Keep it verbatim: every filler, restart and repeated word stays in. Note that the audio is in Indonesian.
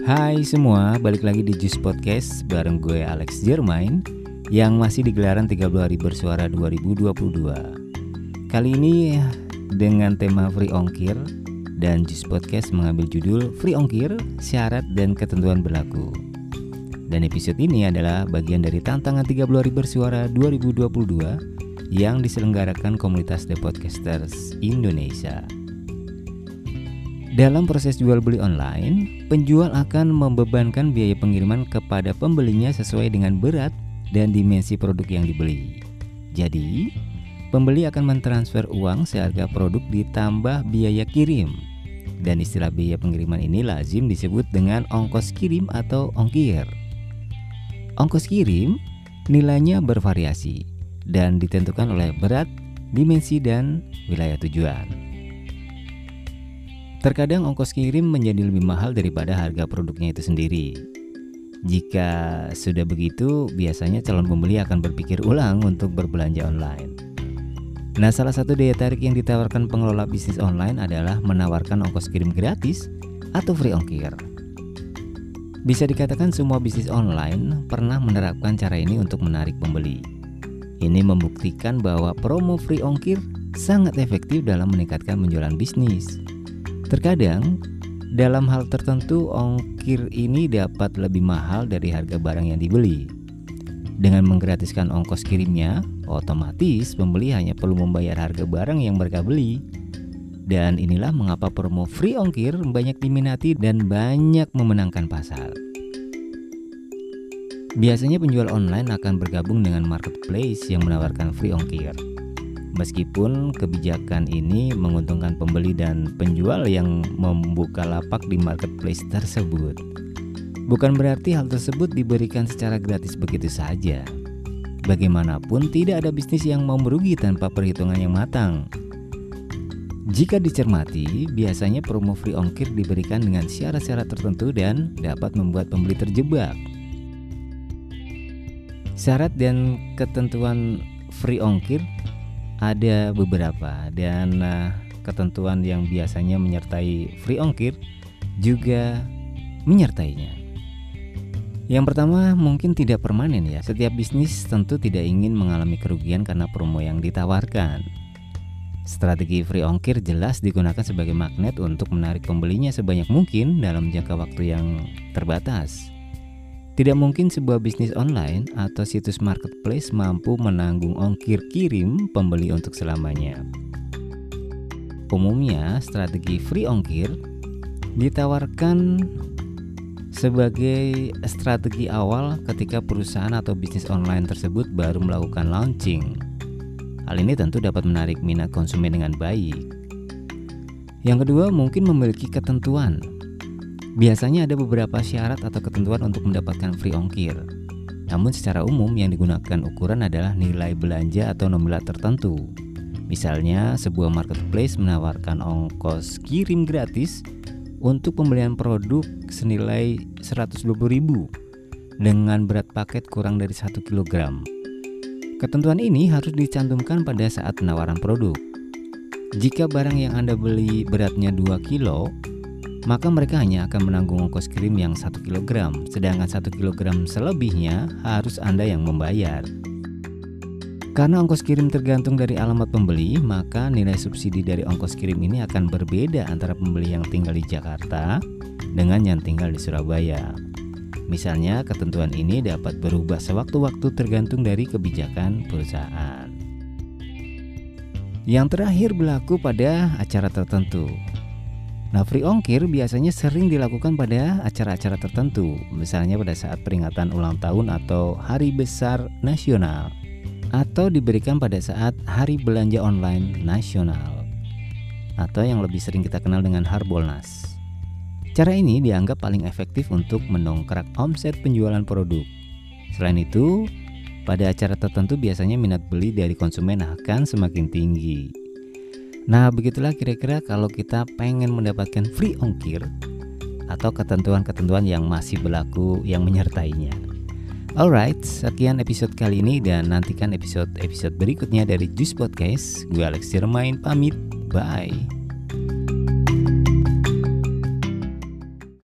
Hai semua, balik lagi di Jus Podcast bareng gue Alex Jermain yang masih di gelaran tiga puluh hari bersuara dua ribu dua puluh dua. Kali ini dengan tema free ongkir, dan Jus Podcast mengambil judul Free Ongkir, Syarat dan Ketentuan Berlaku. Dan episode ini adalah bagian dari tantangan tiga puluh hari bersuara dua ribu dua puluh dua yang diselenggarakan komunitas The Podcasters Indonesia. Dalam proses jual-beli online, penjual akan membebankan biaya pengiriman kepada pembelinya sesuai dengan berat dan dimensi produk yang dibeli. Jadi, pembeli akan mentransfer uang seharga produk ditambah biaya kirim. Dan istilah biaya pengiriman ini lazim disebut dengan ongkos kirim atau ongkir. Ongkos kirim nilainya bervariasi dan ditentukan oleh berat, dimensi, dan wilayah tujuan. Terkadang ongkos kirim menjadi lebih mahal daripada harga produknya itu sendiri. Jika sudah begitu, biasanya calon pembeli akan berpikir ulang untuk berbelanja online. Nah, salah satu daya tarik yang ditawarkan pengelola bisnis online adalah menawarkan ongkos kirim gratis atau free ongkir. Bisa dikatakan semua bisnis online pernah menerapkan cara ini untuk menarik pembeli. Ini membuktikan bahwa promo free ongkir sangat efektif dalam meningkatkan penjualan bisnis. Terkadang, dalam hal tertentu ongkir ini dapat lebih mahal dari harga barang yang dibeli. Dengan menggratiskan ongkos kirimnya, otomatis pembeli hanya perlu membayar harga barang yang mereka beli. Dan inilah mengapa promo free ongkir banyak diminati dan banyak memenangkan pasar. Biasanya penjual online akan bergabung dengan marketplace yang menawarkan free ongkir. Meskipun kebijakan ini menguntungkan pembeli dan penjual yang membuka lapak di marketplace tersebut, bukan berarti hal tersebut diberikan secara gratis begitu saja. Bagaimanapun, tidak ada bisnis yang mau merugi tanpa perhitungan yang matang. Jika dicermati, biasanya promo free ongkir diberikan dengan syarat-syarat tertentu dan dapat membuat pembeli terjebak. Syarat dan ketentuan free ongkir ada beberapa, dan uh, ketentuan yang biasanya menyertai free ongkir juga menyertainya. Yang pertama, mungkin tidak permanen ya. Setiap bisnis tentu tidak ingin mengalami kerugian karena promo yang ditawarkan. Strategi free ongkir jelas digunakan sebagai magnet untuk menarik pembelinya sebanyak mungkin dalam jangka waktu yang terbatas. Tidak mungkin sebuah bisnis online atau situs marketplace mampu menanggung ongkir kirim pembeli untuk selamanya. Umumnya, strategi free ongkir ditawarkan sebagai strategi awal ketika perusahaan atau bisnis online tersebut baru melakukan launching. Hal ini tentu dapat menarik minat konsumen dengan baik. Yang kedua, mungkin memiliki ketentuan. Biasanya ada beberapa syarat atau ketentuan untuk mendapatkan free ongkir. Namun secara umum yang digunakan ukuran adalah nilai belanja atau nominal tertentu. Misalnya, sebuah marketplace menawarkan ongkos kirim gratis untuk pembelian produk senilai seratus dua puluh ribu dengan berat paket kurang dari satu kilogram. Ketentuan ini harus dicantumkan pada saat penawaran produk. Jika barang yang Anda beli beratnya dua kilo, maka mereka hanya akan menanggung ongkos kirim yang satu kilogram, sedangkan satu kilogram selebihnya harus Anda yang membayar. Karena ongkos kirim tergantung dari alamat pembeli, maka nilai subsidi dari ongkos kirim ini akan berbeda antara pembeli yang tinggal di Jakarta dengan yang tinggal di Surabaya. Misalnya, ketentuan ini dapat berubah sewaktu-waktu tergantung dari kebijakan perusahaan. Yang terakhir berlaku pada acara tertentu. Nah, free ongkir biasanya sering dilakukan pada acara-acara tertentu, misalnya pada saat peringatan ulang tahun atau hari besar nasional, atau diberikan pada saat hari belanja online nasional, atau yang lebih sering kita kenal dengan Harbolnas. Cara ini dianggap paling efektif untuk mendongkrak omset penjualan produk. Selain itu, pada acara tertentu biasanya minat beli dari konsumen akan semakin tinggi. Nah, begitulah kira-kira kalau kita pengen mendapatkan free ongkir atau ketentuan-ketentuan yang masih berlaku yang menyertainya. Alright, sekian episode kali ini dan nantikan episode-episode berikutnya dari Jus Podcast. Gue Alex Jermain pamit, bye.